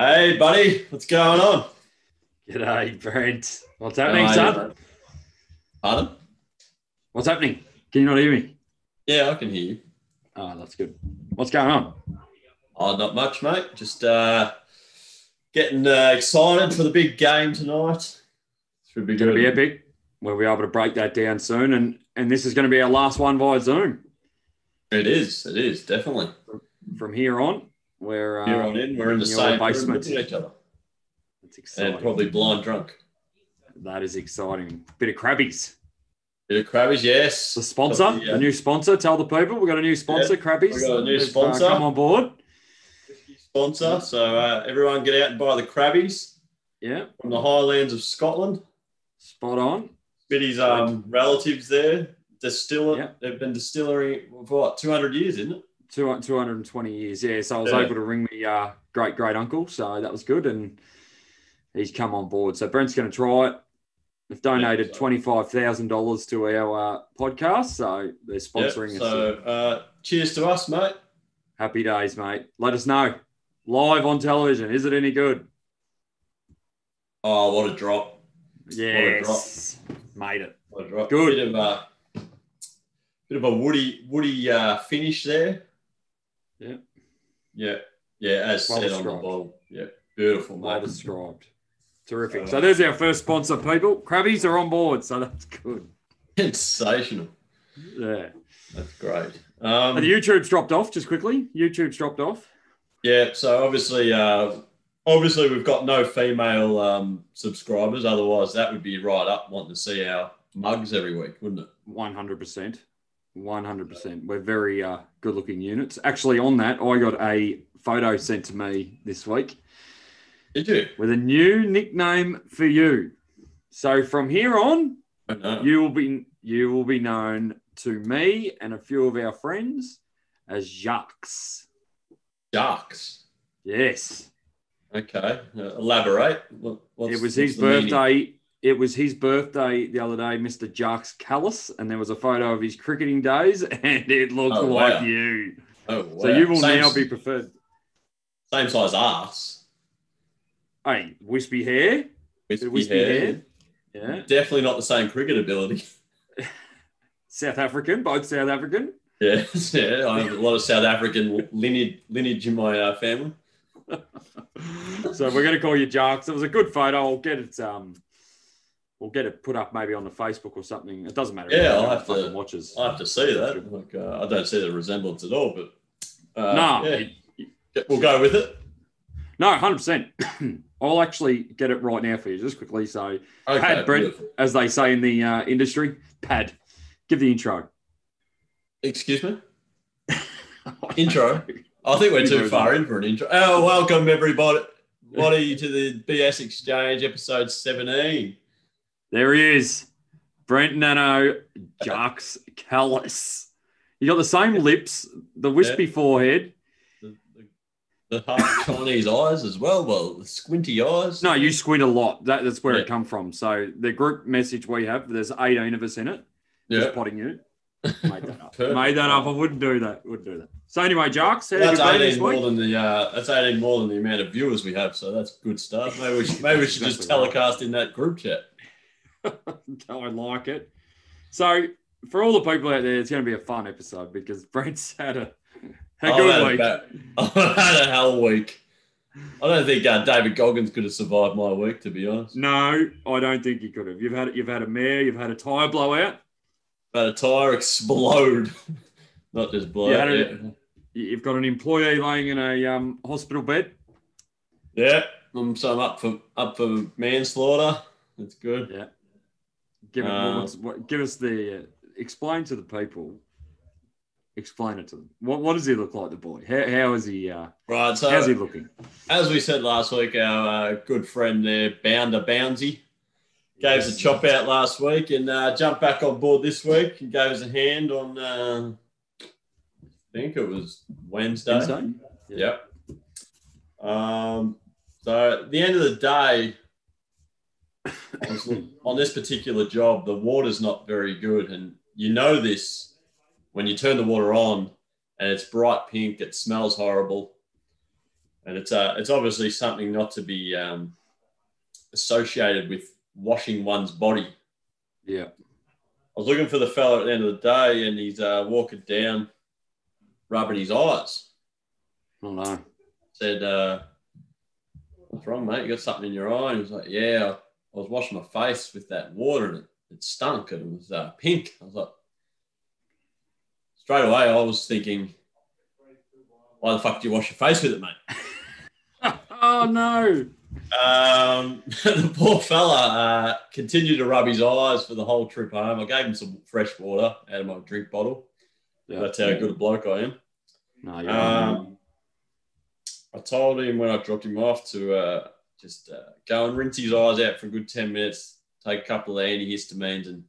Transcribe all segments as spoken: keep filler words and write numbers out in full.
Hey, buddy, what's going on? G'day, Brent. What's happening, G'day, son? Bro. Pardon? What's happening? Can you not hear me? Yeah, I can hear you. Oh, that's good. What's going on? Oh, not much, mate. Just uh, getting uh, excited for the big game tonight. Should be going to be epic. We'll be able to break that down soon, and and this is going to be our last one via Zoom. It is. It is definitely. From here on, we're uh, here on in. We're in the same basement with each other. That's exciting. And probably blind drunk. That is exciting. Bit of Crabbie's. Bit of Crabbie's, yes. The sponsor, probably, yeah. The new sponsor. Tell the people we've got a new sponsor, yeah, Crabbie's. We've got a new They've, sponsor. Uh, come on board. Sponsor. So uh, everyone get out and buy the Crabbie's. Yeah. From the Highlands of Scotland. Spot on. Biddy's um, relatives there. Distiller, yeah. They've been distillery for what, two hundred years, isn't it? two hundred twenty years, yeah. So I was yeah. able to ring my uh, great great uncle, so that was good, and he's come on board. So Brent's going to try it. They've donated twenty-five thousand dollars to our uh, podcast, so they're sponsoring yep, so, us. So uh, cheers to us, mate. Happy days, mate. Let us know. Live on television. Is it any good? Oh, what a drop. Yes. What a drop. Made it. What a drop. Good. Bit of a, bit of a woody, woody uh, finish there. Yeah. Yeah. Yeah, as well said on the bottle. Yeah. Beautiful, mate. Well described. Terrific. So, so there's our first sponsor, people. Crabbie's are on board, so that's good. Sensational. Yeah. That's great. Um, and the YouTube's dropped off, just quickly. YouTube's dropped off. Yeah, so obviously uh, obviously we've got no female um, subscribers. Otherwise, that would be right up wanting to see our mugs every week, wouldn't it? one hundred percent. one hundred percent. We're very uh, good-looking units. Actually, on that, I got a photo sent to me this week. Did you? With a new nickname for you. So from here on, you will be you will be known to me and a few of our friends as Jacques. Jacques? Yes. Okay. Uh, elaborate. What, what's, it was his birthday. Meaning? It was his birthday the other day, Mister Jacques Kallis, and there was a photo of his cricketing days, and it looked oh, wow. like you. Oh, wow. So you will same, now be preferred. Same size arse. Hey, wispy hair. Wispy, wispy hair. hair. Yeah. Definitely not the same cricket ability. South African, both South African. Yeah, yeah. I have a lot of South African lineage, lineage in my uh, family. So we're going to call you Jacques. It was a good photo. I'll get it. Um, we'll get it put up maybe on the Facebook or something. It doesn't matter. Yeah, I'll have to. Watches. I have to see that. Like, uh, I don't see the resemblance at all. But uh, no, yeah. it, it, we'll go with it. No, one hundred percent. I'll actually get it right now for you, just quickly. So, okay, Pad, Brent, beautiful. As they say in the uh, industry, Pad, give the intro. Excuse me? Intro? I think we're too far in for an intro. Oh, welcome, everybody, body to the B S Exchange, episode seventeen. There he is. Brent Nano, Jacques Kallis. You got the same lips, the wispy yeah. forehead. The half Chinese eyes as well. Well, the squinty eyes. No, you squint a lot. That, that's where yeah. it come from. So the group message we have, there's eighteen of us in it. Yeah. Just potting you. Made that up. Made that up. I wouldn't do that. Wouldn't do that. So anyway, Jacques, how that's have you eighteen more than the uh, that's eighteen more than the amount of viewers we have. So that's good stuff. Maybe we should, maybe we should just telecast in that group chat. I like it. So for all the people out there, it's going to be a fun episode because Brent's had a. How good I've had, week. A, I've had a hell week. I don't think uh, David Goggins could have survived my week, to be honest. No, I don't think he could have. You've had you've had a mare, you've had a tyre blowout. But a tyre explode. Not just blow. You out, yeah. a, you've got an employee laying in a um, hospital bed. Yeah, I'm so I'm up for up for manslaughter. That's good. Yeah. Give it um, what, give us the uh, explain to the people. Explain it to them. What What does he look like, the boy? How How is he? Uh, right. So how's he looking? As we said last week, our uh, good friend there, Bounder Bouncy, gave yes. us a chop out last week and uh, jumped back on board this week and gave us a hand on. Uh, I think it was Wednesday. Wednesday? Yeah. Yep. Um. So at the end of the day, on, on this particular job, the water's not very good, and you know this. When you turn the water on and it's bright pink, it smells horrible. And it's uh, it's obviously something not to be um, associated with washing one's body. Yeah. I was looking for the fella at the end of the day, and he's uh, walking down, rubbing his eyes. Oh, no. Said, uh, what's wrong, mate? You got something in your eye? And he was like, yeah, I was washing my face with that water, and it, it stunk, and it was uh, pink. I was like, straight away, I was thinking, why the fuck do you wash your face with it, mate? Oh, no. Um, the poor fella uh, continued to rub his eyes for the whole trip home. I gave him some fresh water out of my drink bottle. Yeah. That's how good a bloke I am. No, you're um, I told him when I dropped him off to uh, just uh, go and rinse his eyes out for a good ten minutes, take a couple of antihistamines and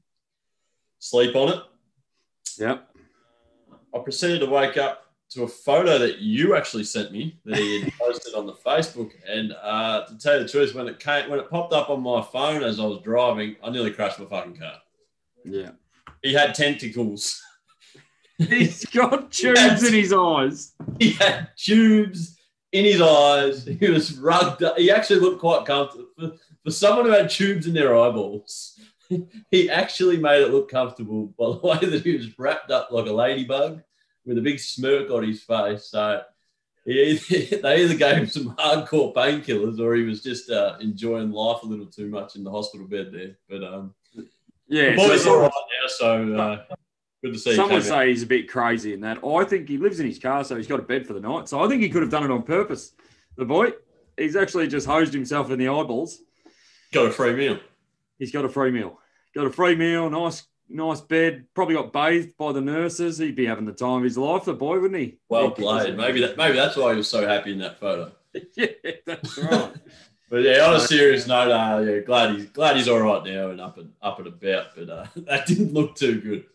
sleep on it. Yep. I proceeded to wake up to a photo that you actually sent me that he had posted on the Facebook. And uh, to tell you the truth, when it came, when it popped up on my phone as I was driving, I nearly crashed my fucking car. Yeah. He had tentacles. He's got tubes he had, in his eyes. He had tubes in his eyes. He was rugged up. He actually looked quite comfortable. For, for someone who had tubes in their eyeballs, he actually made it look comfortable by the way that he was wrapped up like a ladybug, with a big smirk on his face. So he either, they either gave him some hardcore painkillers or he was just uh, enjoying life a little too much in the hospital bed there. But, um, yeah, the boy's so all right now, so uh, good to see. Some would say he's a bit crazy in that. I think he lives in his car, so he's got a bed for the night. So I think he could have done it on purpose. The boy, he's actually just hosed himself in the eyeballs. Got a free meal. He's got a free meal. Got a free meal, nice Nice bed, probably got bathed by the nurses. He'd be having the time of his life, the boy, wouldn't he? Well played. Maybe that. Maybe that's why he was so happy in that photo. Yeah, that's right. But yeah, on a serious note, uh, yeah, glad he's glad he's all right now and up and up and about. But uh, that didn't look too good.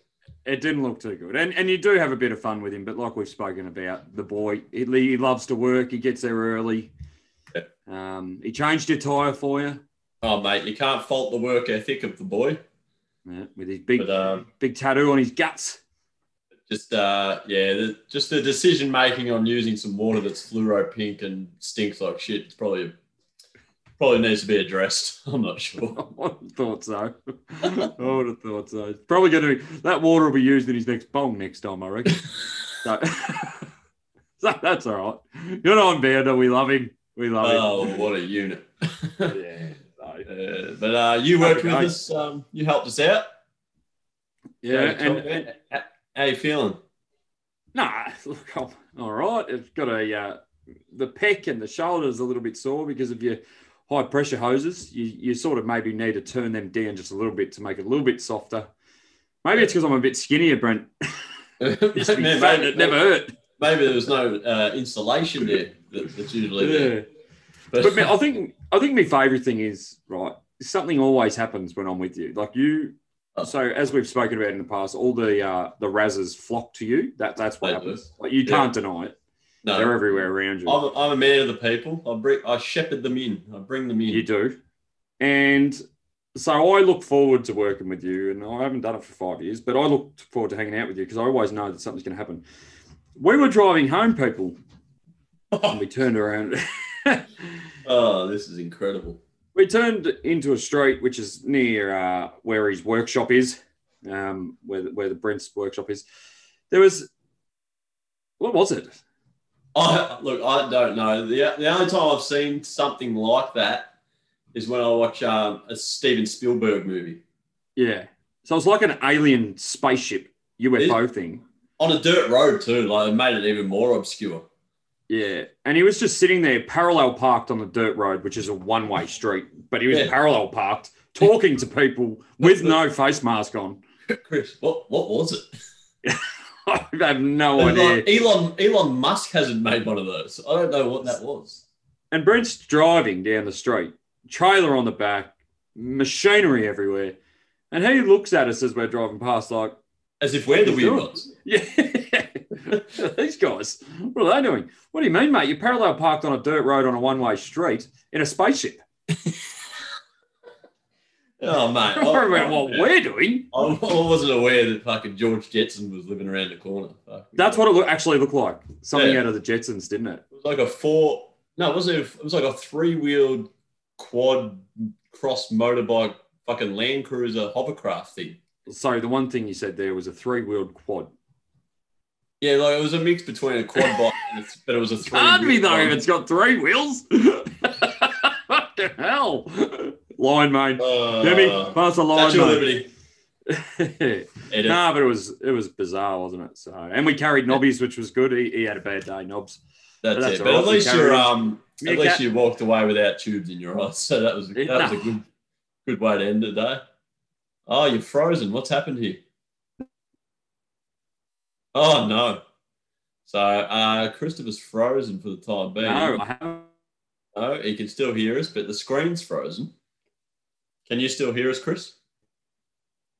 It didn't look too good, and and you do have a bit of fun with him. But like we've spoken about, the boy, he, he loves to work. He gets there early. Yeah. Um, he changed your tyre for you. Oh mate, you can't fault the work ethic of the boy. Yeah, with his big but, um, big tattoo on his guts. Just, uh, yeah, the, just the decision-making on using some water that's fluoro pink and stinks like shit. It's probably, probably needs to be addressed. I'm not sure. I would have thought so. I would have thought so. It's probably going to be, that water will be used in his next bong next time, I reckon. So, so that's all right. Good on Bander. We love him. We love oh, him. Oh, what a unit. Yeah. Uh, but uh, you worked with us. Um, you helped us out. Yeah. And, and how are you feeling? Nah, look, I'm all right. It's got a uh, the pec and the shoulders a little bit sore because of your high pressure hoses. You you sort of maybe need to turn them down just a little bit to make it a little bit softer. Maybe it's because I'm a bit skinnier, Brent. It's maybe, maybe, it never hurt. Maybe there was no uh, insulation there that, that's usually yeah. there. But, but man, I think I think my favourite thing is, right, something always happens when I'm with you. Like you, so as we've spoken about in the past, all the uh, the razzers flock to you. That That's what they happens. Like, you yeah. can't deny it. No. They're everywhere around you. I'm a, I'm a man of the people. I, bring, I shepherd them in. I bring them in. You do. And so I look forward to working with you, and I haven't done it for five years, but I look forward to hanging out with you because I always know that something's going to happen. We were driving home, people, and we turned around... Oh, this is incredible. We turned into a street which is near uh, where his workshop is, um, where, where the Brent's workshop is. There was... What was it? I, look, I don't know. The, the only time I've seen something like that is when I watch um, a Steven Spielberg movie. Yeah. So it's like an alien spaceship U F O thing. On a dirt road too. Like, it made it even more obscure. Yeah, and he was just sitting there parallel parked on the dirt road, which is a one-way street, but he was yeah. parallel parked, talking to people with no face mask on. Chris, what what was it? I have no and idea. Like Elon, Elon Musk hasn't made one of those. I don't know what that was. And Brent's driving down the street, trailer on the back, machinery everywhere, and he looks at us as we're driving past like... As if we're the weird ones. Yeah. These guys, what are they doing? What do you mean, mate? You're parallel parked on a dirt road on a one-way street in a spaceship. Oh, mate. Don't worry about what yeah. we're doing. I wasn't aware that fucking George Jetson was living around the corner. Fucking That's what it lo- actually looked like. Something yeah. out of the Jetsons, didn't it? It was like a four, No, it wasn't. It was like a three-wheeled quad cross motorbike fucking Land Cruiser hovercraft thing. Sorry, the one thing you said there was a three-wheeled quad. Yeah, like it was a mix between a quad bike, and it's, but it was a three. Hard me though, if it's got three wheels. What the hell? Line, mate. Uh, Demi, pass a line, mate. Nah, but it was it was bizarre, wasn't it? So, and we carried Nobbies, which was good. He, he had a bad day, Nobbs. That's but it. That's but right. at least you're um, at cat. least you walked away without tubes in your eyes. So that was that nah. was a good good way to end the day. Oh, you're frozen. What's happened here? Oh, no. So, uh, Christopher's frozen for the time being. No, I haven't. No, he can still hear us, but the screen's frozen. Can you still hear us, Chris?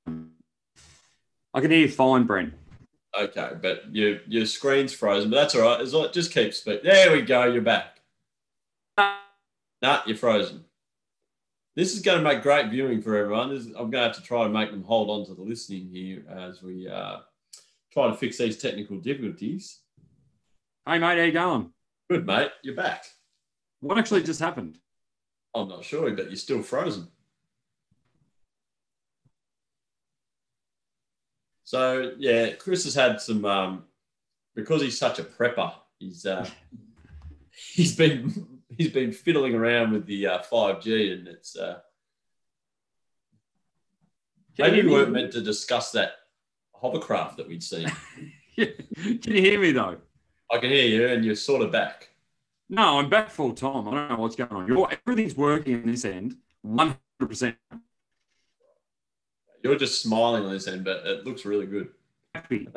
I can hear you fine, Brent. Okay, but your your screen's frozen, but that's all right. It's like, just keep speaking. There we go. You're back. No, nah, you're frozen. This is going to make great viewing for everyone. This is, I'm going to have to try and make them hold on to the listening here as we... Uh, trying to fix these technical difficulties. Hey, mate, how you going? Good, mate. You're back. What actually just happened? I'm not sure, but you're still frozen. So, yeah, Chris has had some... Um, because he's such a prepper, he's uh, he's been he's been fiddling around with the uh, five G, and it's... Uh, maybe we weren't meant to discuss that hovercraft that we'd seen. Yeah. Can you hear me though? I can hear you, and you're sort of back. No, I'm back full time. I don't know what's going on. You're, everything's working in this end, one hundred percent. You're just smiling on this end, but it looks really good. Happy.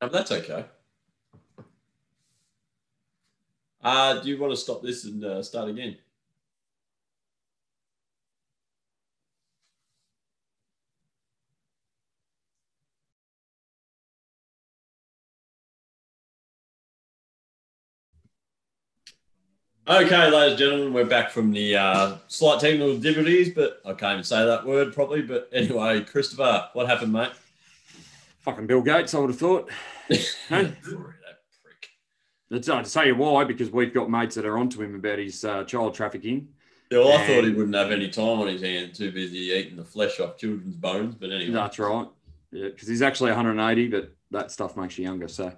That's okay. Uh, do you want to stop this and uh, start again? Okay, ladies and gentlemen, we're back from the uh, slight technical difficulties, but I can't even say that word properly. But anyway, Christopher, what happened, mate? Fucking Bill Gates, I would have thought. Sorry, that prick. That's, I'll tell you why, because we've got mates that are onto him about his uh, child trafficking. Yeah, well, I and... thought he wouldn't have any time on his hands, too busy eating the flesh off children's bones, but anyway. That's right, because yeah, he's actually one hundred eighty, but that stuff makes you younger, so...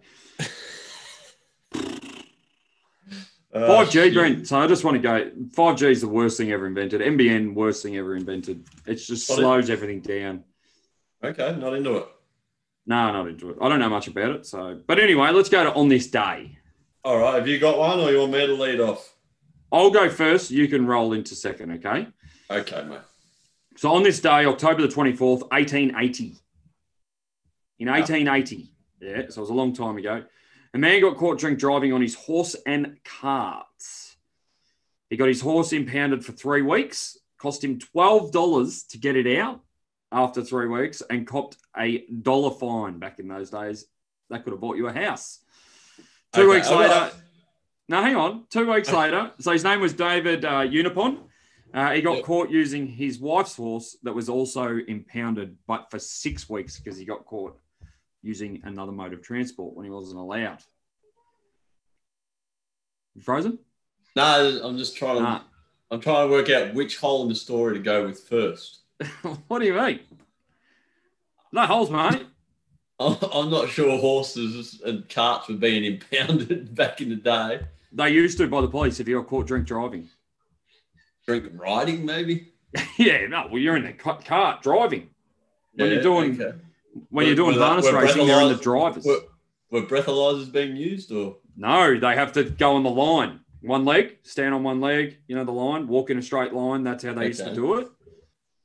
five G, uh, Brent. So I just want to go. five G is the worst thing ever invented. M B N, worst thing ever invented. It just slows everything down. Okay, not into it. No, not into it. I don't know much about it. So, but anyway, let's go to on this day. All right. Have you got one, or you want me to lead off? I'll go first. You can roll into second. Okay. Okay, mate. So on this day, October the twenty-fourth, eighteen eighty. In eighteen eighty, yeah. yeah. So it was a long time ago. A man got caught drink driving on his horse and carts. He got his horse impounded for three weeks, cost him twelve dollars to get it out after three weeks, and copped a dollar fine. Back in those days, that could have bought you a house. Two okay, weeks later... Right. No, hang on. Two weeks okay. later, so his name was David uh, Unaipon. Uh, he got yep. caught using his wife's horse that was also impounded, but for six weeks because he got caught using another mode of transport when he wasn't allowed. You frozen? No, I'm just trying to nah. I'm trying to work out which hole in the story to go with first. What do you mean? No holes, mate. I'm, I'm not sure horses and carts were being impounded back in the day. They used to by the police if you got caught drink driving. Drink riding, maybe? Yeah, no, well, you're in the cart driving. When yeah, you're doing... Okay. When you're doing harness racing, they're in the drivers. Were, were breathalyzers being used, or no? They have to go on the line, one leg, stand on one leg. You know the line, walk in a straight line. That's how they okay. used to do it.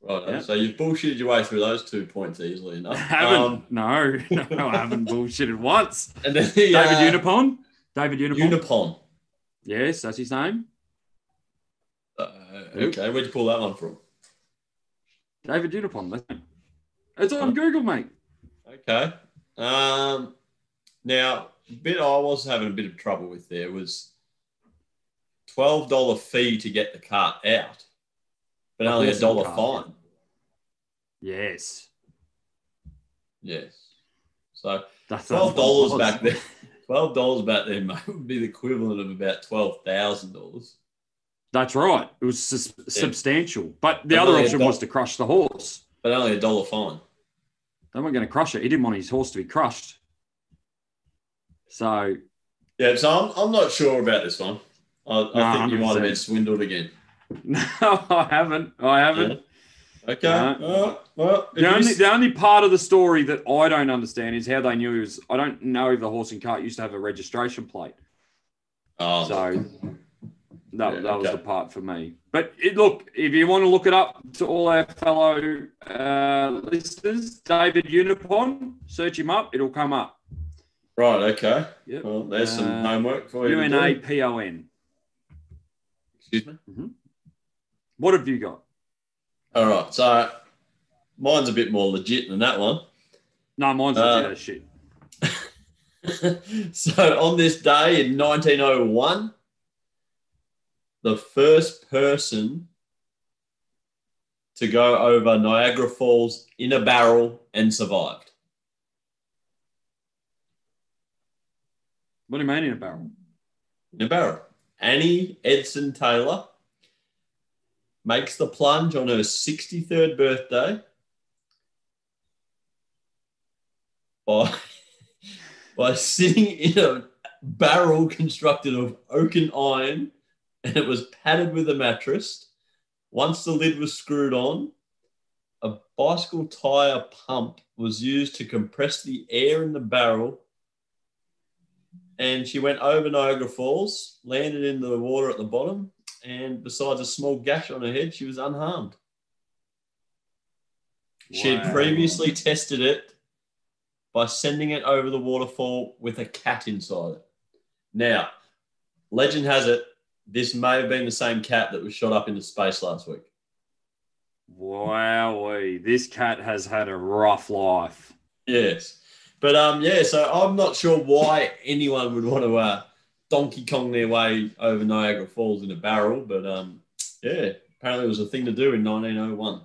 Right. Yeah. So you've bullshitted your way through those two points easily enough. I haven't. Um, no, no, I haven't bullshitted once. And then the, David uh, Unaipon. David Unaipon. Unaipon. Yes, that's his name. Uh, okay, where'd you pull that one from? David Unaipon. That's him. It's on oh. Google, mate. Okay. Um, now, the bit I was having a bit of trouble with there was twelve dollars fee to get the cart out, but only a dollar fine. Yes. Yes. So That's twelve dollars back then, twelve dollars back then, mate, would be the equivalent of about twelve thousand dollars. That's right. It was su- yeah. substantial. But the but other option was to crush the horse. But only a dollar fine. They weren't going to crush it. He didn't want his horse to be crushed. So... Yeah, so I'm, I'm not sure about this one. I, no, I think you might have been swindled again. No, I haven't. I haven't. Yeah. Okay. Uh, well, well, the, only, you... the only part of the story that I don't understand is how they knew he was... I don't know if the horse and cart used to have a registration plate. Oh. So... That, yeah, that okay. was the part for me. But it, look, if you want to look it up to all our fellow uh, listeners, David Unaipon, search him up. It'll come up. Right, okay. Yep. Well, there's some uh, homework for you. U N A P O N. Excuse me? Mm-hmm. What have you got? All right, so mine's a bit more legit than that one. No, mine's uh, legit as shit. So on this day in nineteen oh one, the first person to go over Niagara Falls in a barrel and survived. What do you mean in a barrel? In a barrel. Annie Edson Taylor makes the plunge on her sixty-third birthday by, by sitting in a barrel constructed of oak and iron, and it was padded with a mattress. Once the lid was screwed on, a bicycle tyre pump was used to compress the air in the barrel, and she went over Niagara Falls, landed in the water at the bottom, and besides a small gash on her head, she was unharmed. Wow. She had previously tested it by sending it over the waterfall with a cat inside it. Now, legend has it, this may have been the same cat that was shot up into space last week. Wowee. This cat has had a rough life. Yes. But, um, yeah, so I'm not sure why anyone would want to uh, Donkey Kong their way over Niagara Falls in a barrel. But, um, yeah, apparently it was a thing to do in nineteen oh one.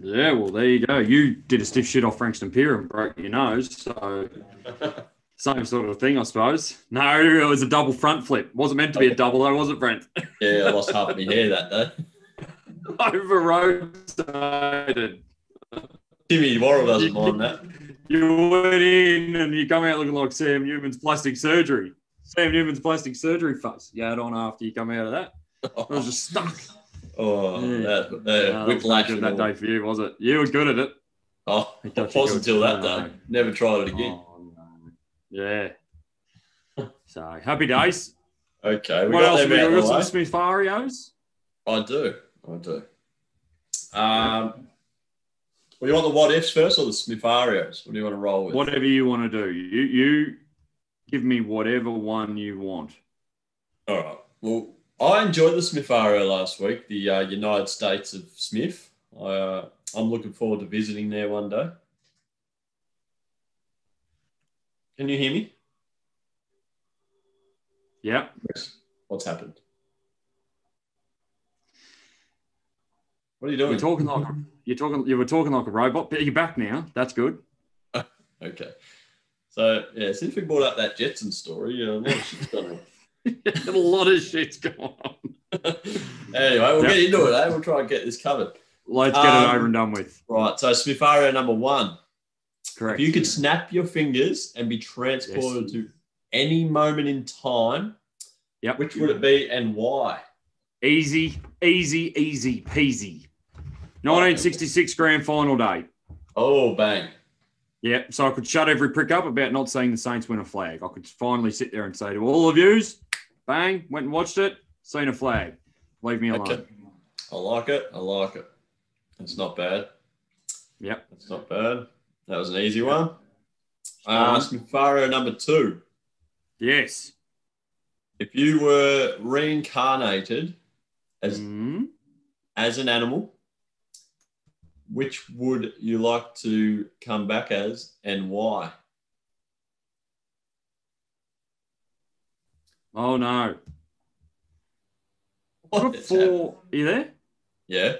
Yeah, well, there you go. You did a stiff shit off Frankston Pier and broke your nose, so... Same sort of thing, I suppose. No, it was a double front flip. Wasn't meant to be a double, though, was it, Brent? Yeah, I lost half of my hair that day. Over-rotated. Jimmy Worrell doesn't mind that. You went in and you come out looking like Sam Newman's plastic surgery. Sam Newman's plastic surgery fuss. You had on after you come out of that. Oh. I was just stuck. Oh, yeah. that, that no, whiplash. That, that day for you, was it? You were good at it. Oh, it was until that day. day. Never tried it again. Oh. Yeah. So, happy days. Okay. We what got else have we got? Got some Smitharios? I do. I do. Um, well, you want the what-ifs first or the Smitharios? What do you want to roll with? Whatever you want to do. You, you give me whatever one you want. All right. Well, I enjoyed the Smithario last week, the uh, United States of Smith. I, uh, I'm looking forward to visiting there one day. Can you hear me? Yeah. What's happened? What are you doing? You're talking like you're talking. You were talking like a robot, but you're back now. That's good. Okay. So yeah, since we brought up that Jetson story, a lot of shit's going on. A lot of shit's going on. Anyway, we'll yep. get into it. Eh? We'll try and get this covered. Let's um, get it over and done with. Right. So Smithario number one. Correct. If you could snap your fingers and be transported yes. to any moment in time, yep. which would it be and why? Easy, easy, easy peasy. nineteen sixty-six grand final day. Oh, bang. Yeah, so I could shut every prick up about not seeing the Saints win a flag. I could finally sit there and say to all of yous, bang, went and watched it, seen a flag. Leave me alone. Okay. I like it. I like it. It's not bad. Yep. It's not bad. That was an easy one. Uh, Smithario number two. Yes. If you were reincarnated as, mm. as an animal, which would you like to come back as and why? Oh, no. What I've got four. Are you there? Yeah.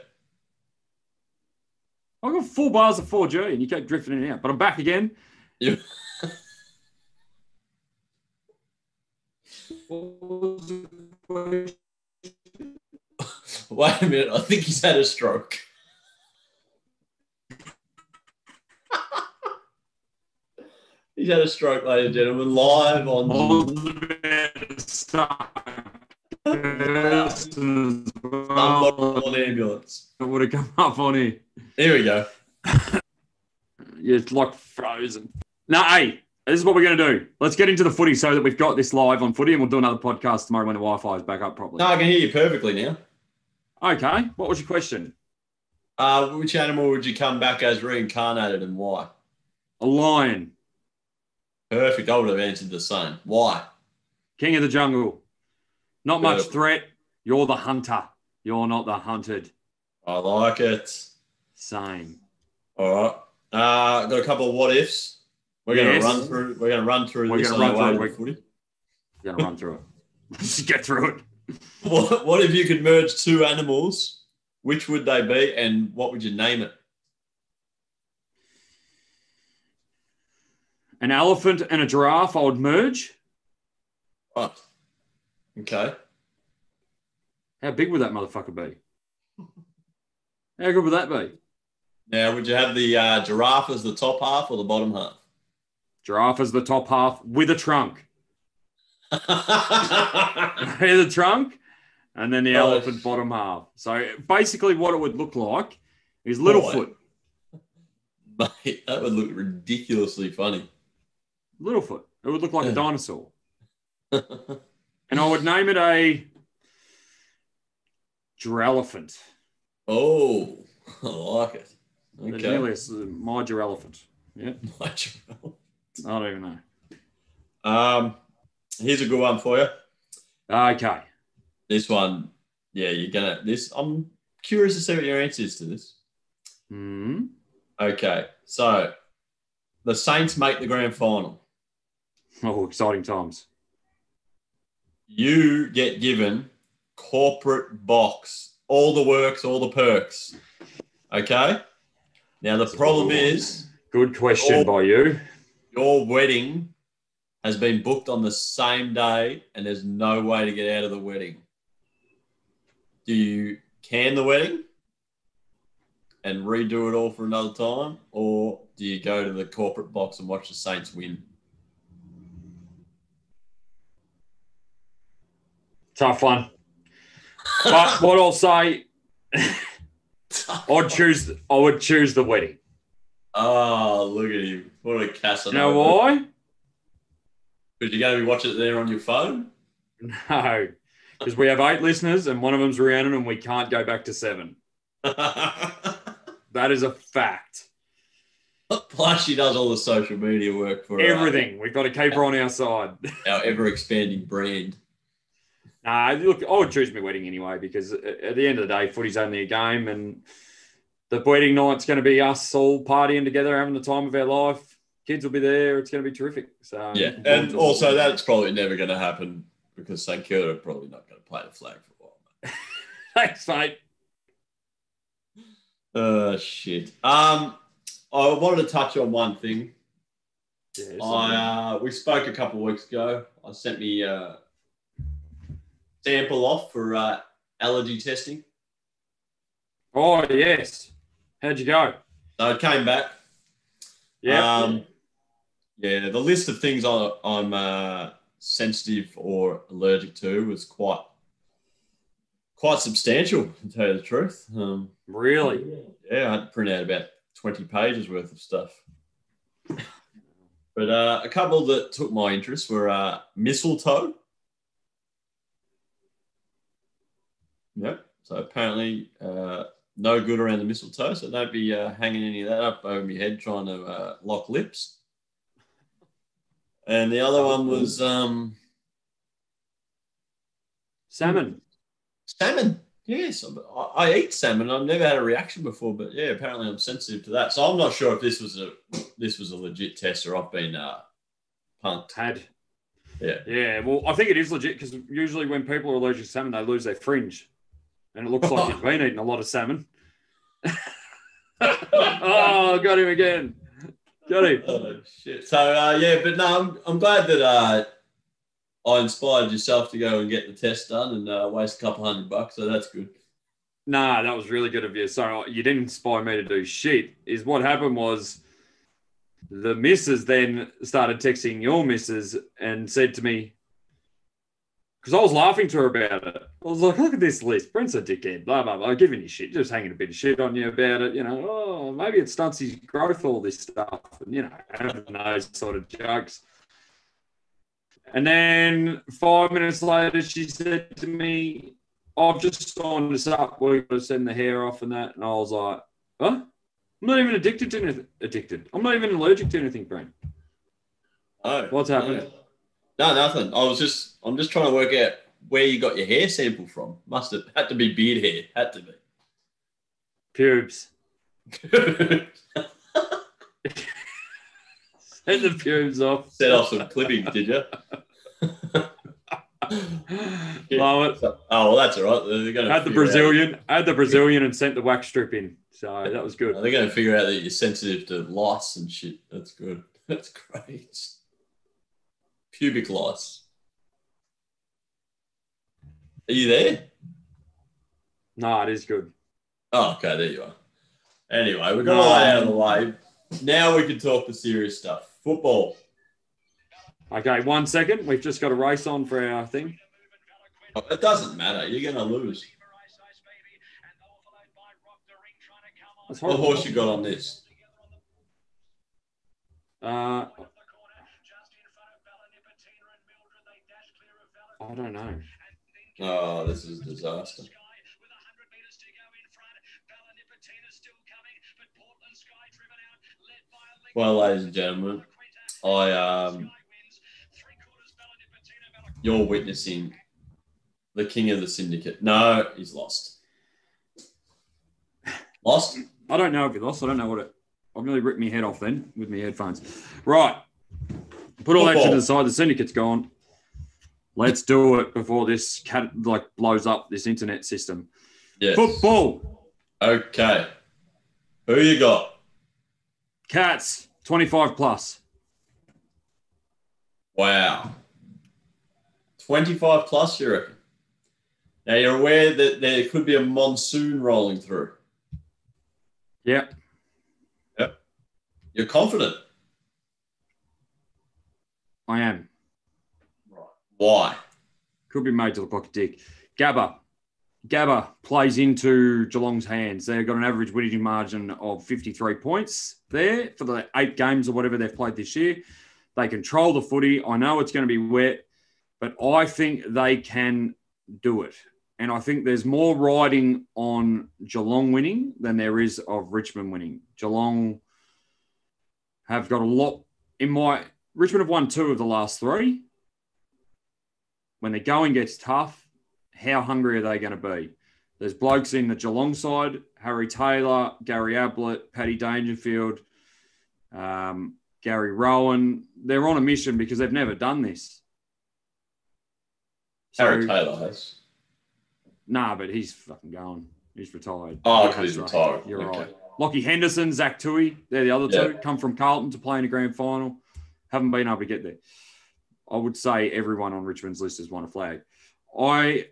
I've got four bars of four G and you kept drifting it out, but I'm back again. You... Wait a minute, I think he's had a stroke. He's had a stroke, ladies and gentlemen, live on... All the best on ambulance. It would have come up on here. Here we go. Yeah, it's like frozen. No, hey, this is what we're going to do. Let's get into the footy so that we've got this live on footy, and we'll do another podcast tomorrow when the Wi-Fi is back up properly. No, I can hear you perfectly now. Okay, what was your question? Uh, which animal would you come back as reincarnated and why? A lion. Perfect, I would have answered the same. Why? King of the jungle. Not Perfect. Much threat. You're the hunter. You're not the hunted. I like it. Same. All right. Uh, got a couple of what ifs. We're yes. going to run through. We're going to run through. We're this going to run through. We're going to run through it. Just get through it. What, what if you could merge two animals? Which would they be, and what would you name it? An elephant and a giraffe. I would merge. Right. Okay. How big would that motherfucker be? How good would that be? Now, would you have the uh, giraffe as the top half or the bottom half? Giraffe as the top half with a trunk. Here's the trunk and then the oh, elephant bottom half. So basically what it would look like is Littlefoot. Mate, that would look ridiculously funny. Littlefoot. It would look like yeah. a dinosaur. And I would name it a girelephant. Oh, I like it. Okay. Alias, uh, my girelephant. Yeah. My girelephant. I don't even know. Um, here's a good one for you. Okay. This one, yeah, you're gonna. This, I'm curious to see what your answer is to this. Hmm. Okay, so the Saints make the grand final. Oh, exciting times! You get given corporate box, all the works, all the perks. Okay. Now the That's problem is. Good question by you. Your wedding has been booked on the same day and there's no way to get out of the wedding. Do you can the wedding and redo it all for another time, or do you go to the corporate box and watch the Saints win? Tough one. But what I'll say, I'd choose, I would choose the wedding. Oh, look at him. What a Casanova. You know why? Because you're going to be watching it there on your phone? No, because we have eight listeners and one of them's Rhiannon and we can't go back to seven. That is a fact. Plus, she does all the social media work for everything. Her. We've got to keep her on our side. Our ever-expanding brand. Nah, look, I would choose my wedding anyway because at the end of the day, footy's only a game and... The wedding night's going to be us all partying together, having the time of our life. Kids will be there. It's going to be terrific. So yeah, and also that's probably never going to happen because St Kilda are probably not going to play the flag for a while. Mate. Thanks, mate. Oh, uh, shit. Um, I wanted to touch on one thing. Yeah, I uh, we spoke a couple of weeks ago. I sent me a sample off for uh, allergy testing. Oh, yes. How'd you go? So it came back. Yeah. Um, yeah, the list of things I, I'm uh, sensitive or allergic to was quite quite substantial, to tell you the truth. Um, really? Yeah, I printed out about twenty pages worth of stuff. But uh, a couple that took my interest were uh, mistletoe. Yep. So apparently... Uh, No good around the mistletoe, so don't be uh, hanging any of that up over my head trying to uh, lock lips. And the other one was... Um, salmon. Salmon, yes. I, I eat salmon. I've never had a reaction before, but, yeah, apparently I'm sensitive to that. So I'm not sure if this was a this was a legit test or I've been uh, punked. Had. Yeah. Yeah, well, I think it is legit because usually when people are allergic to salmon, they lose their fringe. And it looks like you've been eating a lot of salmon. Oh, got him again. Got him. Oh, shit. So, uh, yeah, but no, I'm, I'm glad that uh, I inspired yourself to go and get the test done and uh, waste a couple hundred bucks, so that's good. Nah, that was really good of you. So you didn't inspire me to do shit. Is what happened was the missus then started texting your missus and said to me, because I was laughing to her about it. I was like, look at this list. Brent's a dickhead, blah, blah, blah. I'm giving you shit, just hanging a bit of shit on you about it. You know, oh, maybe it stunts his growth, all this stuff. And, you know, over the nose sort of jokes. And then five minutes later, she said to me, I've just signed this up. We're going to send the hair off and that. And I was like, huh? I'm not even addicted to anything. Addicted. I'm not even allergic to anything, Brent. Oh. What's happened? Yeah. No, nothing. I was just, I'm just trying to work out where you got your hair sample from. Must have had to be beard hair. Had to be. Pubes. Send the pubes off. Set off some clipping, did you? Yeah. Love it. Oh, well, that's all right. They're going to add the Brazilian, out. add the Brazilian, and sent the wax strip in. So that was good. No, they're going to figure out that you're sensitive to lice and shit. That's good. That's great. Pubic lice. Are you there? No, it is good. Oh, okay, there you are. Anyway, we got all that out of the way. Now we can talk the serious stuff. Football. Okay, one second. We've just got a race on for our thing. Oh, it doesn't matter. You're going to lose. What horse you got on this? Uh... I don't know. Oh, this is a disaster. Well, ladies and gentlemen, I um, you're witnessing the king of the syndicate. No, he's lost. Lost? I don't know if he lost. I don't know what it. I've nearly ripped my head off then with my headphones. Right, put all that to the side. The syndicate's gone. Let's do it before this cat like blows up this internet system. Yes. Football. Okay. Who you got? Cats, twenty-five plus. Wow. twenty-five plus, you reckon? Now, you're aware that there could be a monsoon rolling through. Yep. Yep. You're confident? I am. Why? Could be made to look like a dick. Gabba. Gabba plays into Geelong's hands. They've got an average winning margin of fifty-three points there for the eight games or whatever they've played this year. They control the footy. I know it's going to be wet, but I think they can do it. And I think there's more riding on Geelong winning than there is of Richmond winning. Geelong have got a lot in my... Richmond have won two of the last three. When the going gets tough, how hungry are they going to be? There's blokes in the Geelong side, Harry Taylor, Gary Ablett, Paddy Dangerfield, um, Gary Rowan. They're on a mission because they've never done this. So, Harry Taylor has. Nah, but he's fucking gone. He's retired. Oh, because he's right. retired. You're okay. right. Lockie Henderson, Zach Tui, they're the other yeah. two. Come from Carlton to play in a grand final. Haven't been able to get there. I would say everyone on Richmond's list has won a flag. I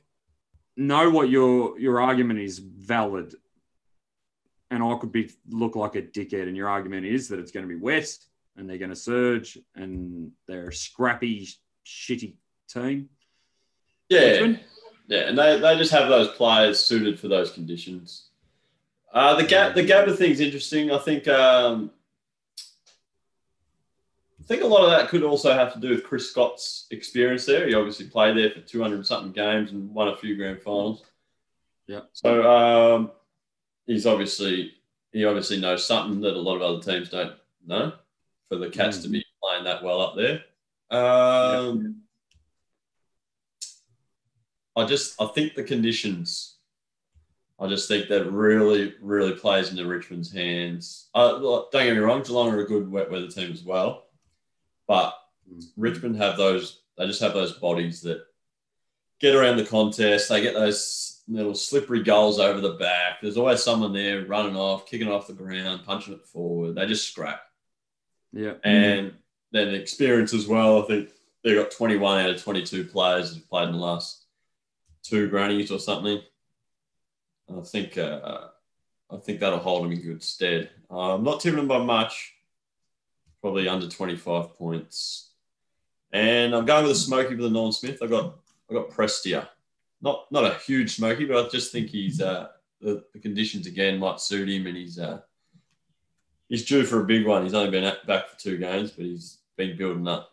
know what your your argument is valid, and I could be look like a dickhead, and your argument is that it's going to be wet and they're going to surge and they're a scrappy, shitty team. Yeah, Richmond? yeah, and they, they just have those players suited for those conditions. Uh, the gap the Gabba thing's interesting. I think. Um, I think a lot of that could also have to do with Chris Scott's experience there. He obviously played there for two hundred something games and won a few grand finals. Yeah. So um, he's obviously he obviously knows something that a lot of other teams don't know for the Cats mm. to be playing that well up there. Um, yeah. I just I think the conditions. I just think that really really plays into Richmond's hands. Uh, don't get me wrong, Geelong are a good wet weather team as well. But Richmond have those, they just have those bodies that get around the contest. They get those little slippery goals over the back. There's always someone there running off, kicking off the ground, punching it forward. They just scrap. Yeah. And then experience as well. I think they got twenty-one out of twenty-two players that have played in the last two grannies or something. I think uh, I think that'll hold him in good stead. Uh, I'm not tipping him by much, probably under twenty-five points. And I'm going with a smoky for the Norm Smith. I got I got Prestia, not not a huge smoky, but I just think he's uh, the, the conditions again might suit him, and he's uh, he's due for a big one. He's only been back for two games, but he's been building up.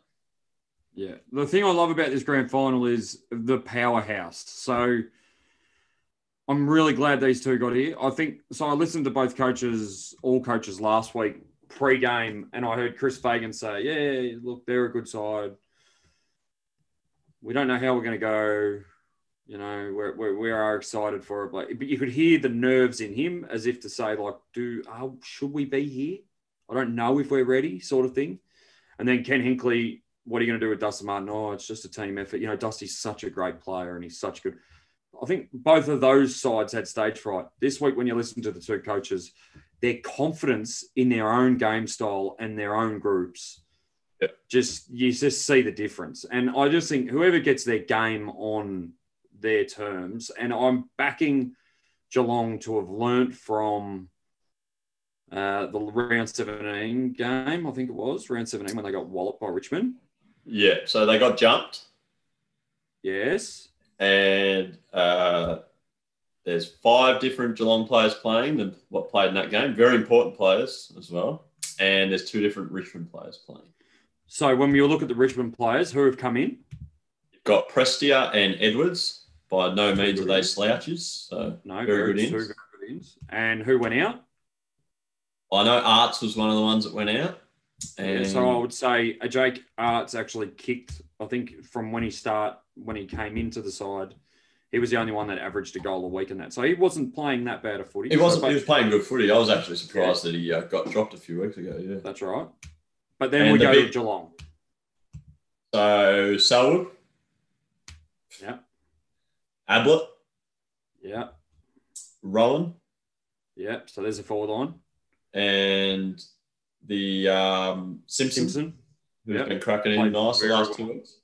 Yeah, the thing I love about this grand final is the powerhouse. So I'm really glad these two got here. I think, so I listened to both coaches, all coaches last week pre-game, and I heard Chris Fagan say, yeah, look, they're a good side. We don't know how we're going to go. You know, we're, we're, we are excited for it. But, but you could hear the nerves in him as if to say, like, do, oh, should we be here? I don't know if we're ready, sort of thing. And then Ken Hinkley, what are you going to do with Dustin Martin? Oh, it's just a team effort. You know, Dusty's such a great player and he's such good. I think both of those sides had stage fright. This week, when you listen to the two coaches, their confidence in their own game style and their own groups, yeah. just you just see the difference. And I just think whoever gets their game on their terms, and I'm backing Geelong to have learnt from uh, the round seventeen game, I think it was, round seventeen when they got walloped by Richmond. Yeah, so they got jumped. Yes. And uh, there's five different Geelong players playing than what played in that game. Very important players as well. And there's two different Richmond players playing. So when we look at the Richmond players who have come in, you've got Prestia and Edwards. By no two means are they slouches. So no, very good ins. good ins. And who went out? I know Arts was one of the ones that went out. And yeah, so I would say Jake Arts actually kicked, I think, from when he start, when he came into the side, he was the only one that averaged a goal a week in that. So he wasn't playing that bad of footy. He wasn't. So he was playing good footy. I was actually surprised yeah. that he uh, got dropped a few weeks ago. Yeah, that's right. But then and we the go big, to Geelong. So Selwood. Yeah. Ablett. Yeah. Rowan. Yeah. So there's a forward line. And the um, Simpson, Simpson, who's yep. been cracking in nice the last two weeks.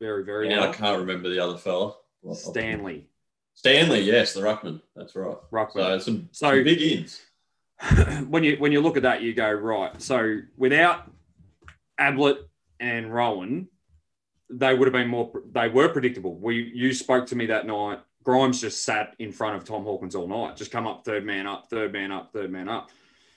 Very, very and well. I can't remember the other fella. Stanley. Stanley, yes, the ruckman. That's right. Ruckman. So some, so some big ins. when you when you look at that, you go, right. So without Ablett and Rowan, they would have been more. They were predictable. We you spoke to me that night. Grimes just sat in front of Tom Hawkins all night. Just come up, third man up, third man up, third man up.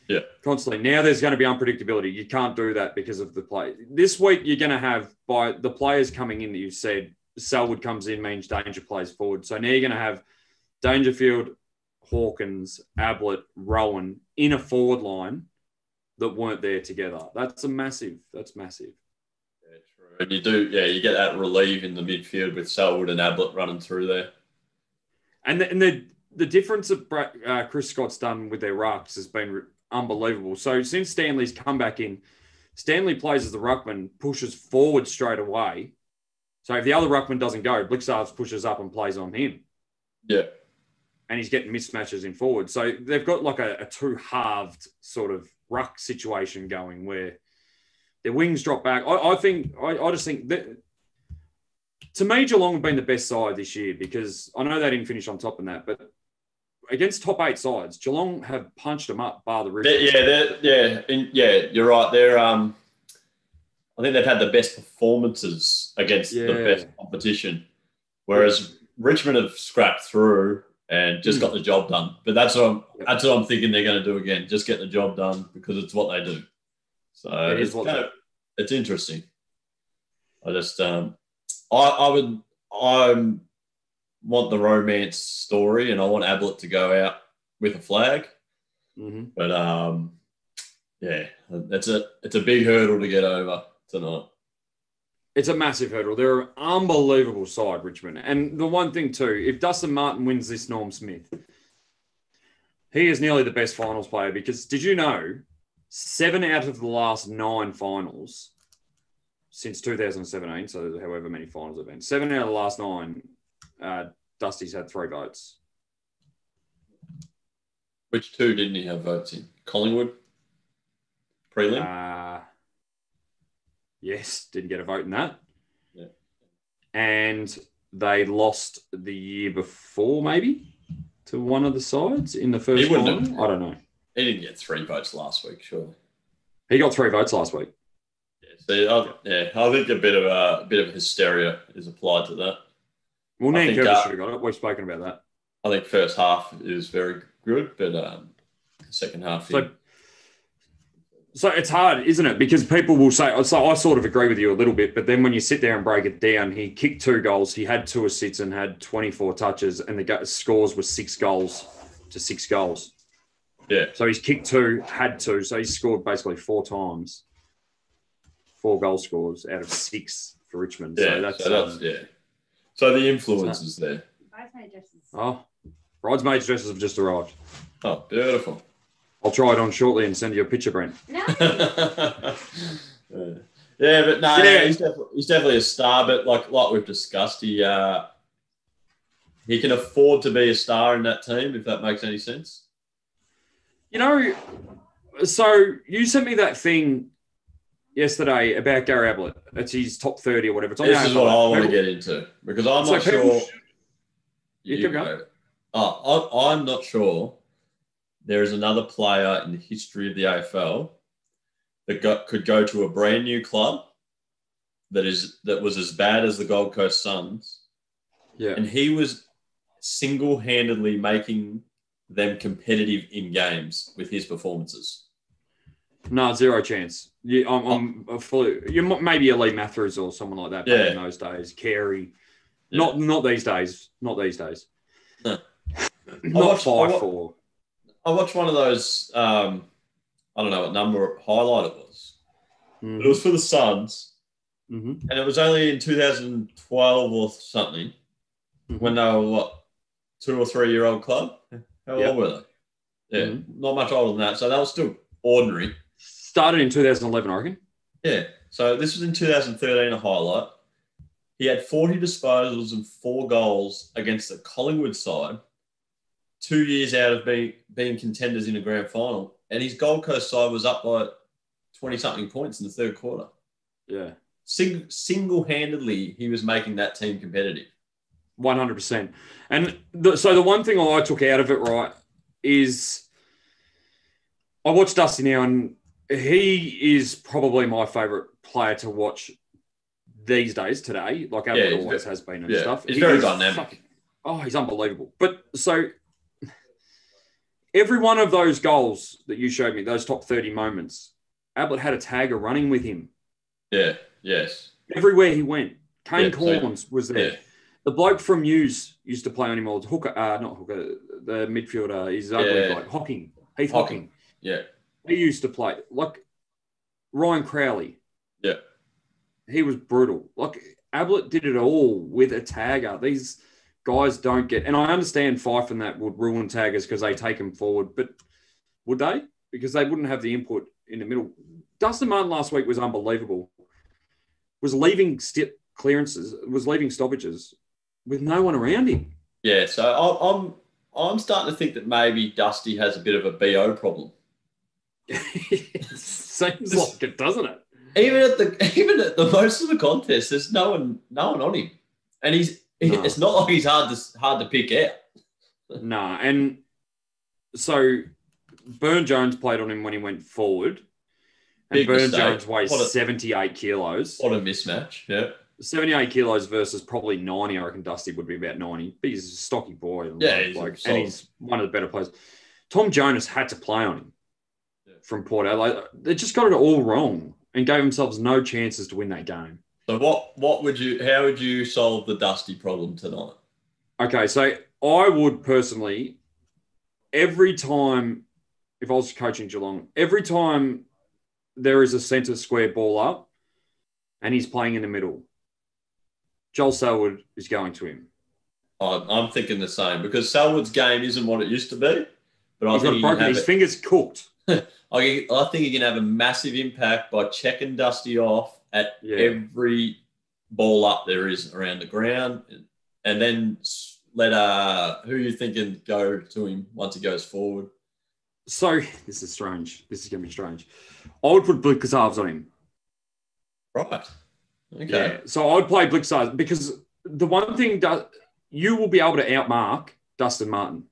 Yeah, constantly. Now there's going to be unpredictability. You can't do that because of the play. This week you're going to have, by the players coming in that you said, Selwood comes in means Danger plays forward. So now you're going to have Dangerfield, Hawkins, Ablett, Rowan in a forward line that weren't there together. That's a massive. That's massive. Yeah, true. And you do, yeah, you get that relief in the midfield with Selwood and Ablett running through there. And the, and the, the difference that uh, Chris Scott's done with their rucks has been... Re- unbelievable. So since Stanley's come back in, Stanley plays as the ruckman, pushes forward straight away. So if the other ruckman doesn't go, Blixarves pushes up and plays on him. Yeah. And he's getting mismatches in forward. So they've got like a, a two-halved sort of ruck situation going where their wings drop back. I, I think, I, I just think that, to me, Geelong have been the best side this year because I know they didn't finish on top in that, but against top eight sides, Geelong have punched them up bar the Richmond. Yeah, they're, yeah, in, yeah. You're right. They're, um, I think they've had the best performances against yeah. the best competition, whereas Richmond have scrapped through and just mm. got the job done. But that's what I'm, that's what I'm thinking they're going to do again. Just get the job done because it's what they do. So it is it's, what kind they- of, it's interesting. I just, um, I, I would, I'm. want the romance story, and I want Ablett to go out with a flag. Mm-hmm. But, um, yeah, it's a, it's a big hurdle to get over tonight. It's a massive hurdle. They're an unbelievable side, Richmond. And the one thing, too, if Dustin Martin wins this Norm Smith, he is nearly the best finals player because, did you know, seven out of the last nine finals since two thousand seventeen, so however many finals have been, seven out of the last nine, Uh, Dusty's had three votes. Which two didn't he have votes in? Collingwood? Prelim? Uh, Yes, didn't get a vote in that. Yeah. And they lost the year before, maybe, to one of the sides in the first round. I don't know. He didn't get three votes last week, surely. He got three votes last week. Yeah, so I, yeah, I think a bit of a, a bit of hysteria is applied to that. Well, Nan Kirby uh, should have got it. We've spoken about that. I think first half is very good, but um, second half... So, so it's hard, isn't it? Because people will say... So I sort of agree with you a little bit, but then when you sit there and break it down, he kicked two goals, he had two assists and had twenty-four touches, and the scores were six goals to six goals. Yeah. So he's kicked two, had two, so he's scored basically four times. Four goal scores out of six for Richmond. Yeah, so that's... So that's um, yeah. So the influence is there. Bridesmaid dresses. Oh, bridesmaid dresses have just arrived. Oh, beautiful. I'll try it on shortly and send you a picture, Brent. No. yeah, but no, yeah. He's, def- he's definitely a star. But like like we've discussed, he uh, he can afford to be a star in that team, if that makes any sense. You know, so you sent me that thing yesterday about Gary Ablett. It's his top thirty or whatever. It's on this is what I want people, to get into because I'm so not sure. Should, you you go. Oh, I, I'm not sure there is another player in the history of the A F L that got, could go to a brand new club that is that was as bad as the Gold Coast Suns. Yeah. And he was single-handedly making them competitive in games with his performances. No, zero chance. You, I'm, I'm fully, you maybe a Lee Mathews or someone like that back yeah. in those days. Carey. Yeah. Not not these days. Not these days. No. Not five four. I watched one of those, um, I don't know what number highlight it was. Mm. But it was for the Suns. Mm-hmm. And it was only in two thousand twelve or something mm-hmm. when they were, what, two or three-year-old club? How yep. old were they? Yeah, mm-hmm. not much older than that. So they were still ordinary. Started in two thousand eleven, I reckon. Yeah. So this was in two thousand thirteen, a highlight. He had forty disposals and four goals against the Collingwood side. Two years out of being, being contenders in a grand final, and his Gold Coast side was up by twenty-something points in the third quarter. Yeah. Sing, single-handedly, he was making that team competitive. one hundred percent. And the, so the one thing I took out of it, right, is I watched Dusty now, and he is probably my favourite player to watch these days, today. Like, Ablett yeah, always very, has been and yeah, stuff. He's he very dynamic. Fucking, oh, he's unbelievable. But so... Every one of those goals that you showed me, those top thirty moments, Ablett had a tagger running with him. Yeah, yes. Everywhere he went. Kane yeah, Corns so, was there. Yeah. The bloke from Hughes used to play on him all. Hooker, uh, not Hooker, the midfielder. He's ugly yeah. bloke. Hocking. Heath Hocking. Hocking. Yeah. He used to play. Like, Ryan Crowley. Yeah. He was brutal. Like, Ablett did it all with a tagger. These... Guys don't get, and I understand Fife and that would ruin taggers because they take them forward, but would they? Because they wouldn't have the input in the middle. Dustin Martin last week was unbelievable. Was leaving step clearances, was leaving stoppages with no one around him. Yeah, so I'm I'm starting to think that maybe Dusty has a bit of a B O problem. It seems like it, doesn't it? Even at the even at the most of the contest, there's no one no one on him, and he's. No. It's not like he's hard to hard to pick out. No, nah, and so Burne Jones played on him when he went forward, and Big Burne mistake. Jones weighs a, seventy-eight kilos. What a mismatch! Yeah, seventy-eight kilos versus probably ninety. I reckon Dusty would be about ninety, but he's a stocky boy. And yeah, he's like, and he's one of the better players. Tom Jonas had to play on him yeah. from Port Adelaide. They just got it all wrong and gave themselves no chances to win that game. So what, what would you, how would you solve the Dusty problem tonight? Okay, so I would personally, every time, if I was coaching Geelong, every time there is a centre square ball up and he's playing in the middle, Joel Selwood is going to him. I'm, I'm thinking the same because Selwood's game isn't what it used to be. But I he's think got broken, his it. Finger's cooked. I, I think he can have a massive impact by checking Dusty off at yeah. every ball up there is around the ground, and then let uh, who you thinking go to him once he goes forward. So this is strange. This is going to be strange. I would put Blitzarves on him. Right. Okay. Yeah. So I would play Blixar because the one thing does you will be able to outmark Dustin Martin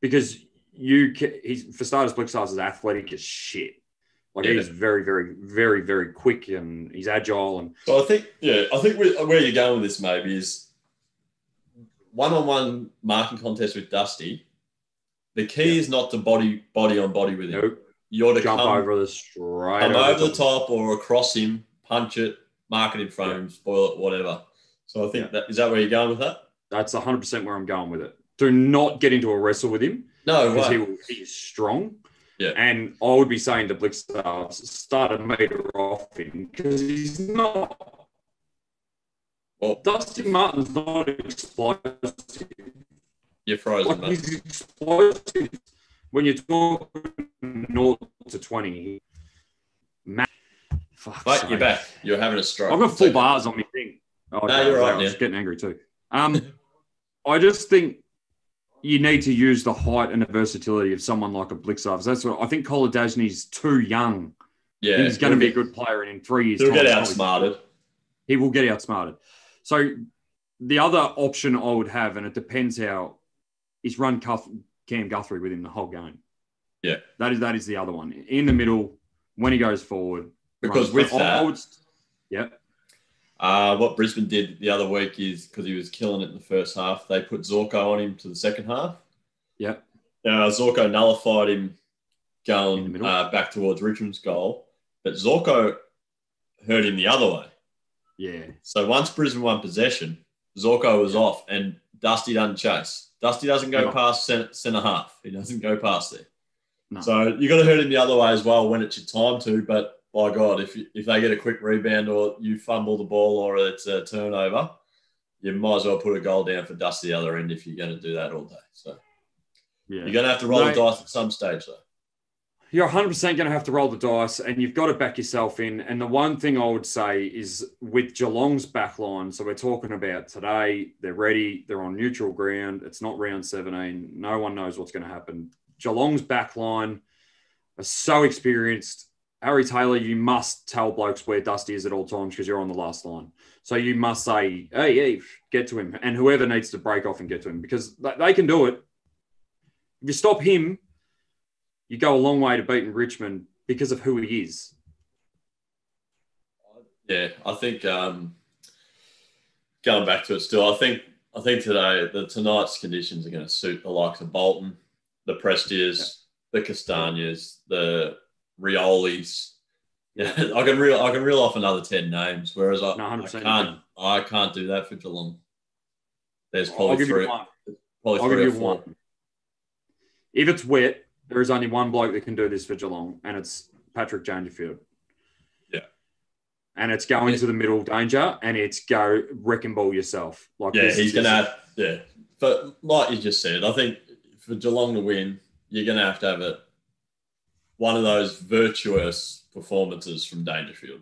because you can, he's for starters Blixar is athletic as shit. Like yeah. He's very, very, very, very quick and he's agile. And so I think, yeah, I think where you're going with this maybe is one-on-one marking contest with Dusty. The key yeah. is not to body body on body with him. Nope. You're to jump come, over the straight, come over the top, top or across him, punch it, mark it in front of him, spoil it, whatever. So I think yeah. that is that where you're going with that. That's one hundred percent where I'm going with it. Do not get into a wrestle with him. No, because he will, he's strong. Yeah. And I would be saying to Blixar, start a meter off him because he's not. Well, Dustin Martin's not explosive. You're frozen, like, mate. He's explosive. When you're talking zero to twenty, man, fuck. Mate, you're back. You're having a stroke. I've got full bars on me thing. Oh, no, you're right. I was yeah. getting angry too. Um, I just think you need to use the height and the versatility of someone like a Blixar. That's what I think. Kolodajny's too young. Yeah, he's going to be a good player, and in three years, he'll time, get outsmarted. He will get outsmarted. So the other option I would have, and it depends how, is run Cuff, Cam Guthrie with him the whole game. Yeah, that is that is the other one in the middle when he goes forward. Because run, with I, that, I would, yeah. Uh, what Brisbane did the other week is because he was killing it in the first half, they put Zorko on him to the second half. Yeah. Now, Zorko nullified him going uh, back towards Richmond's goal, but Zorko hurt him the other way. Yeah. So once Brisbane won possession, Zorko was yeah. off and Dusty doesn't chase. Dusty doesn't go no. past centre, centre half. He doesn't go past there. No. So you got to hurt him the other way as well when it's your time to, but by God, if you, if they get a quick rebound or you fumble the ball or it's a turnover, you might as well put a goal down for Dusty the other end if you're going to do that all day. So yeah. you're going to have to roll no, the dice at some stage, though. You're one hundred percent going to have to roll the dice and you've got to back yourself in. And the one thing I would say is with Geelong's back line, so we're talking about today, they're ready, they're on neutral ground, it's not round seventeen, no one knows what's going to happen. Geelong's back line are so experienced. Harry Taylor, you must tell blokes where Dusty is at all times because you're on the last line. So you must say, hey, hey, get to him. And whoever needs to break off and get to him because they can do it. If you stop him, you go a long way to beating Richmond because of who he is. Yeah, I think um, going back to it still, I think I think today, the tonight's conditions are going to suit the likes of Bolton, the Prestias, yeah. the Castagnas, the... Riolis. Yeah, I can reel I can reel off another ten names, whereas I, no, I can't no. I can't do that for Geelong. There's probably I'll give three. You one. Probably I'll three give you four. One. If it's wet, there is only one bloke that can do this for Geelong, and it's Patrick Dangerfield. Yeah. And it's going yeah. to the middle danger and it's go wrecking ball yourself. Like Yeah, he's gonna have, yeah. But like you just said, I think for Geelong to win, you're gonna have to have it. One of those virtuous performances from Dangerfield.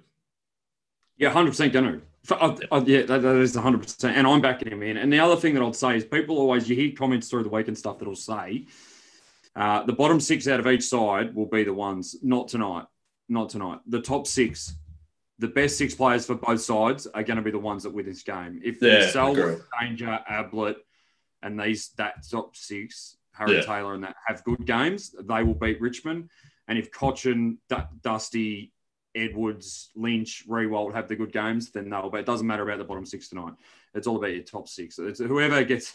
Yeah, one hundred percent going to. Uh, uh, yeah, that, that is one hundred percent. And I'm backing him in. And the other thing that I'll say is people always, you hear comments through the week and stuff that'll say, uh, the bottom six out of each side will be the ones, not tonight, not tonight. The top six, the best six players for both sides are going to be the ones that win this game. If they're yeah, Selwood, Danger, Ablett, and these that top six, Harry yeah. Taylor and that have good games, they will beat Richmond. And if Cochin, D- Dusty, Edwards, Lynch, Rewald have the good games, then they'll. But it doesn't matter about the bottom six tonight. It's all about your top six. It's whoever gets.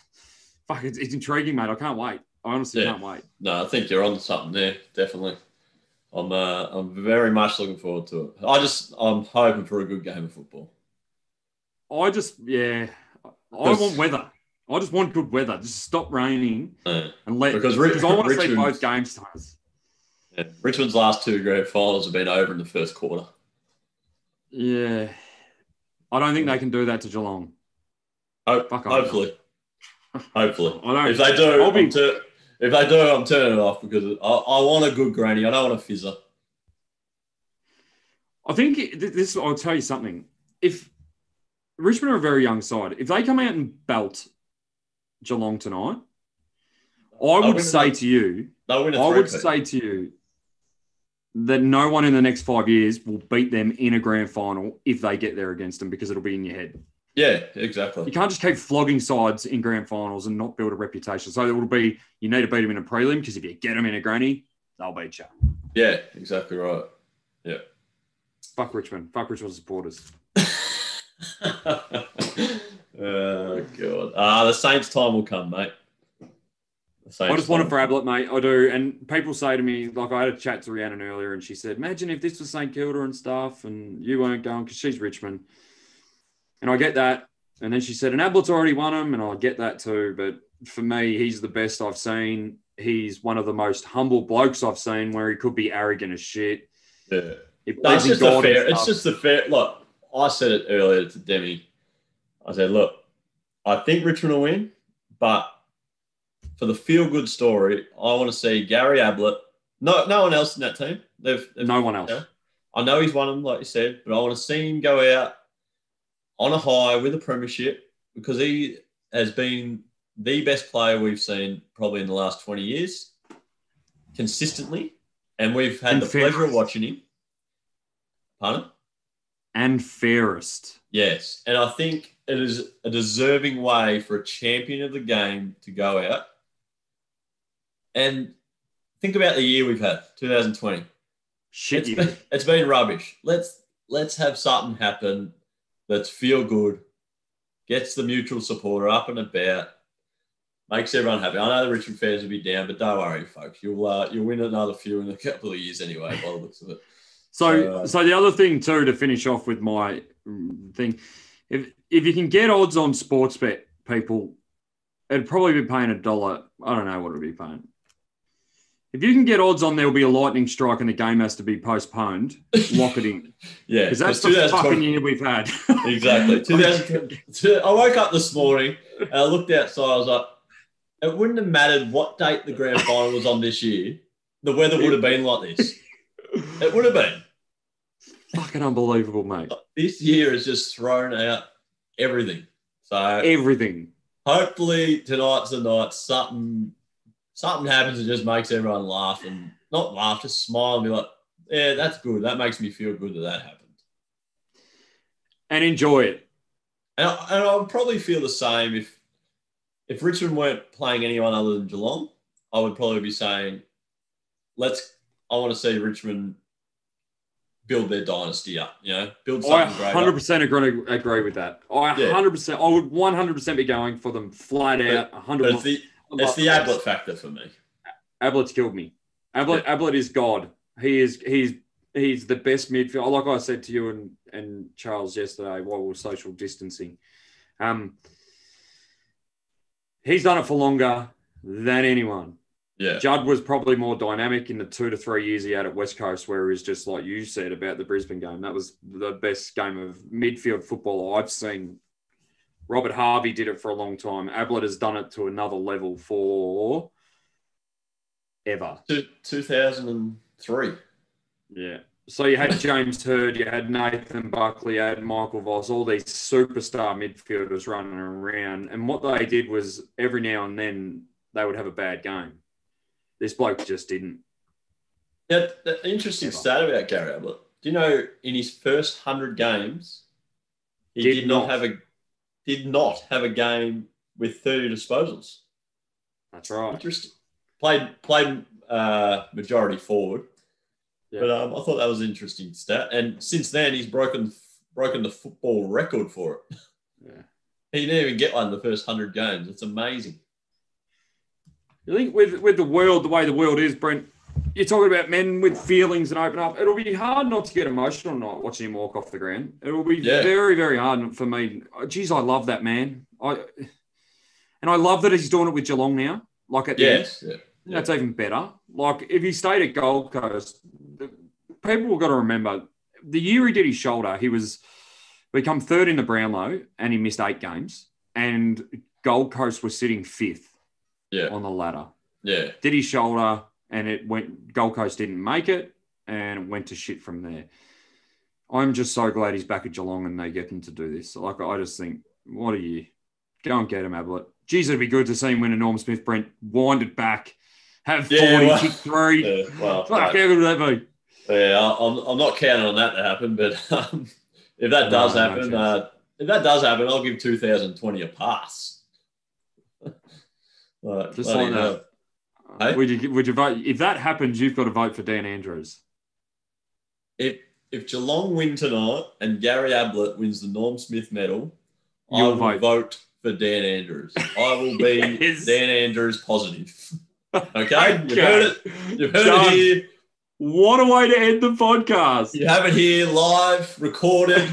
Fuck, it's, it's intriguing, mate. I can't wait. I honestly yeah. can't wait. No, I think you're on to something there. Definitely. I'm. Uh, I'm very much looking forward to it. I just. I'm hoping for a good game of football. I just. Yeah. I want weather. I just want good weather. Just stop raining yeah. and let. Because, because I want to see both game stars. Yeah. Richmond's last two grand finals have been over in the first quarter. Yeah. I don't think they can do that to Geelong. Ho- Fuck hopefully. hopefully. I don't, if they do, be... ter- if they do, I'm turning it off because I-, I want a good granny. I don't want a fizzer. I think it, this, I'll tell you something. If Richmond are a very young side, if they come out and belt Geelong tonight, I would say to you, I would say to you, that no one in the next five years will beat them in a grand final if they get there against them, because it'll be in your head. Yeah, exactly. You can't just keep flogging sides in grand finals and not build a reputation. So it will be, you need to beat them in a prelim, because if you get them in a granny, they'll beat you. Yeah, exactly right. Yeah. Fuck Richmond. Fuck Richmond supporters. Oh, God. Uh, the Saints' time will come, mate. I just want it for Ablett, mate. I do. And people say to me, like, I had a chat to Rhiannon earlier and she said, imagine if this was St Kilda and stuff and you weren't going, because she's Richmond. And I get that. And then she said, and Ablett's already won him. And I get that too. But for me, he's the best I've seen. He's one of the most humble blokes I've seen, where he could be arrogant as shit. Yeah. No, it's just the fair. It's just the fair. Look, I said it earlier to Demi. I said, look, I think Richmond will win, but for the feel-good story, I want to see Gary Ablett. No, no one else in that team. They've, they've no one else. There. I know he's won them, like you said, but I want to see him go out on a high with a premiership, because he has been the best player we've seen probably in the last twenty years, consistently, and we've had and the fairest. pleasure of watching him. Pardon? And fairest. Yes, and I think it is a deserving way for a champion of the game to go out. And think about the year we've had, twenty twenty. Shit, it's been, it's been rubbish. Let's let's have something happen that's feel good, gets the mutual supporter up and about, makes everyone happy. I know the Richmond fans will be down, but don't worry, folks. You'll uh, you'll win another few in a couple of years anyway, by the looks of it. So, uh, so the other thing too, to finish off with my thing, if if you can get odds on Sportsbet, people, it'd probably be paying a dollar. I don't know what it'd be paying. If you can get odds on there'll be a lightning strike and the game has to be postponed, lock it in. Yeah. Because that's the fucking year we've had. Exactly. two thousand, I woke up this morning and I looked outside. I was like, it wouldn't have mattered what date the grand final was on this year. The weather would have been like this. It would have been. Fucking unbelievable, mate. This year has just thrown out everything. So everything. Hopefully tonight's the night something... Something happens that just makes everyone laugh, and not laugh, just smile and be like, yeah, that's good. That makes me feel good that that happened. And enjoy it. And, I, and I'll probably feel the same if if Richmond weren't playing anyone other than Geelong. I would probably be saying, let's, I want to see Richmond build their dynasty up, you know, build something great. I one hundred percent agree, agree with that. I yeah. one hundred percent, I would one hundred percent be going for them flat out, one hundred percent. It's the Ablett factor for me. Ablett's killed me. Ablett, yeah. Ablett is God. He is he's he's the best midfielder. Like I said to you and, and Charles yesterday while we were social distancing, um, he's done it for longer than anyone. Yeah, Judd was probably more dynamic in the two to three years he had at West Coast, where he was just like you said about the Brisbane game. That was the best game of midfield football I've seen. Robert Harvey did it for a long time. Ablett has done it to another level for ever. two thousand three. Yeah. So you had James Hurd, you had Nathan Buckley, you had Michael Voss, all these superstar midfielders running around. And what they did was every now and then they would have a bad game. This bloke just didn't. Now, the interesting ever. stat about Gary Ablett, do you know in his first one hundred games, he did, did not have a... Did not have a game with thirty disposals. That's right. Interesting. Played played uh, majority forward, yeah. but um, I thought that was an interesting stat. And since then, he's broken broken the football record for it. Yeah, he didn't even get one in the first hundred games. It's amazing. You think with with the world, the way the world is, Brent. You're talking about men with feelings and open up. It'll be hard not to get emotional not watching him walk off the ground. It will be yeah. very, very hard for me. Geez, I love that man. I and I love that he's doing it with Geelong now. Like at yes, the end. Yeah. That's yeah. even better. Like if he stayed at Gold Coast, the, people have got to remember the year he did his shoulder, he was become third in the Brownlow and he missed eight games. And Gold Coast was sitting fifth yeah. on the ladder. Yeah, did his shoulder. And it went, Gold Coast didn't make it and it went to shit from there. I'm just so glad he's back at Geelong and they get him to do this. Like, I just think, what a year. Go and get him, Ablett. Geez, it'd be good to see him win a Norm Smith, Brent, wind it back, have yeah, forty, well, kick three. Yeah, well, Fuck, how good would that be? yeah, I'm I'm not counting on that to happen, but um, if that does no, happen, no uh, if that does happen, I'll give two thousand twenty a pass. Right, just like that. Hey? Would you would you vote if that happens? You've got to vote for Dan Andrews. If if Geelong win tonight and Gary Ablett wins the Norm Smith medal, You'll I will vote. vote for Dan Andrews. I will be yes. Dan Andrews positive. Okay, okay. You've heard it. You've heard John, it here. What a way to end the podcast! You have it here, live, recorded.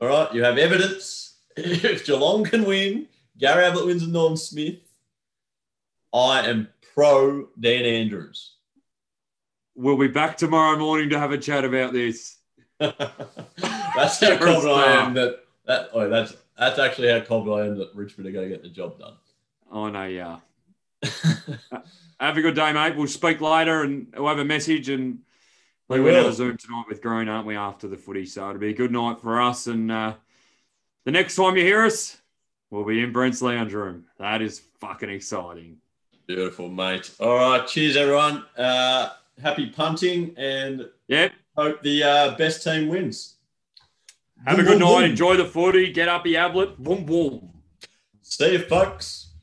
All right, you have evidence. If Geelong can win, Gary Ablett wins and Norm Smith, I am pro Dan Andrews. We'll be back tomorrow morning to have a chat about this. That's how confident I am that that oh, that's that's actually how confident I am that Richmond are going to get the job done. Oh no, yeah. Have a good day, mate. We'll speak later, and we'll have a message. And we we're going to Zoom tonight with Green, aren't we? After the footy, so it'll be a good night for us. And uh, the next time you hear us, we'll be in Brent's lounge room. That is fucking exciting. Beautiful, mate. All right. Cheers, everyone. Uh, happy punting and yep. hope the uh, best team wins. Have boom, a good boom, night. Boom. Enjoy the footy. Get up the Ablett. Boom, boom. See you, folks.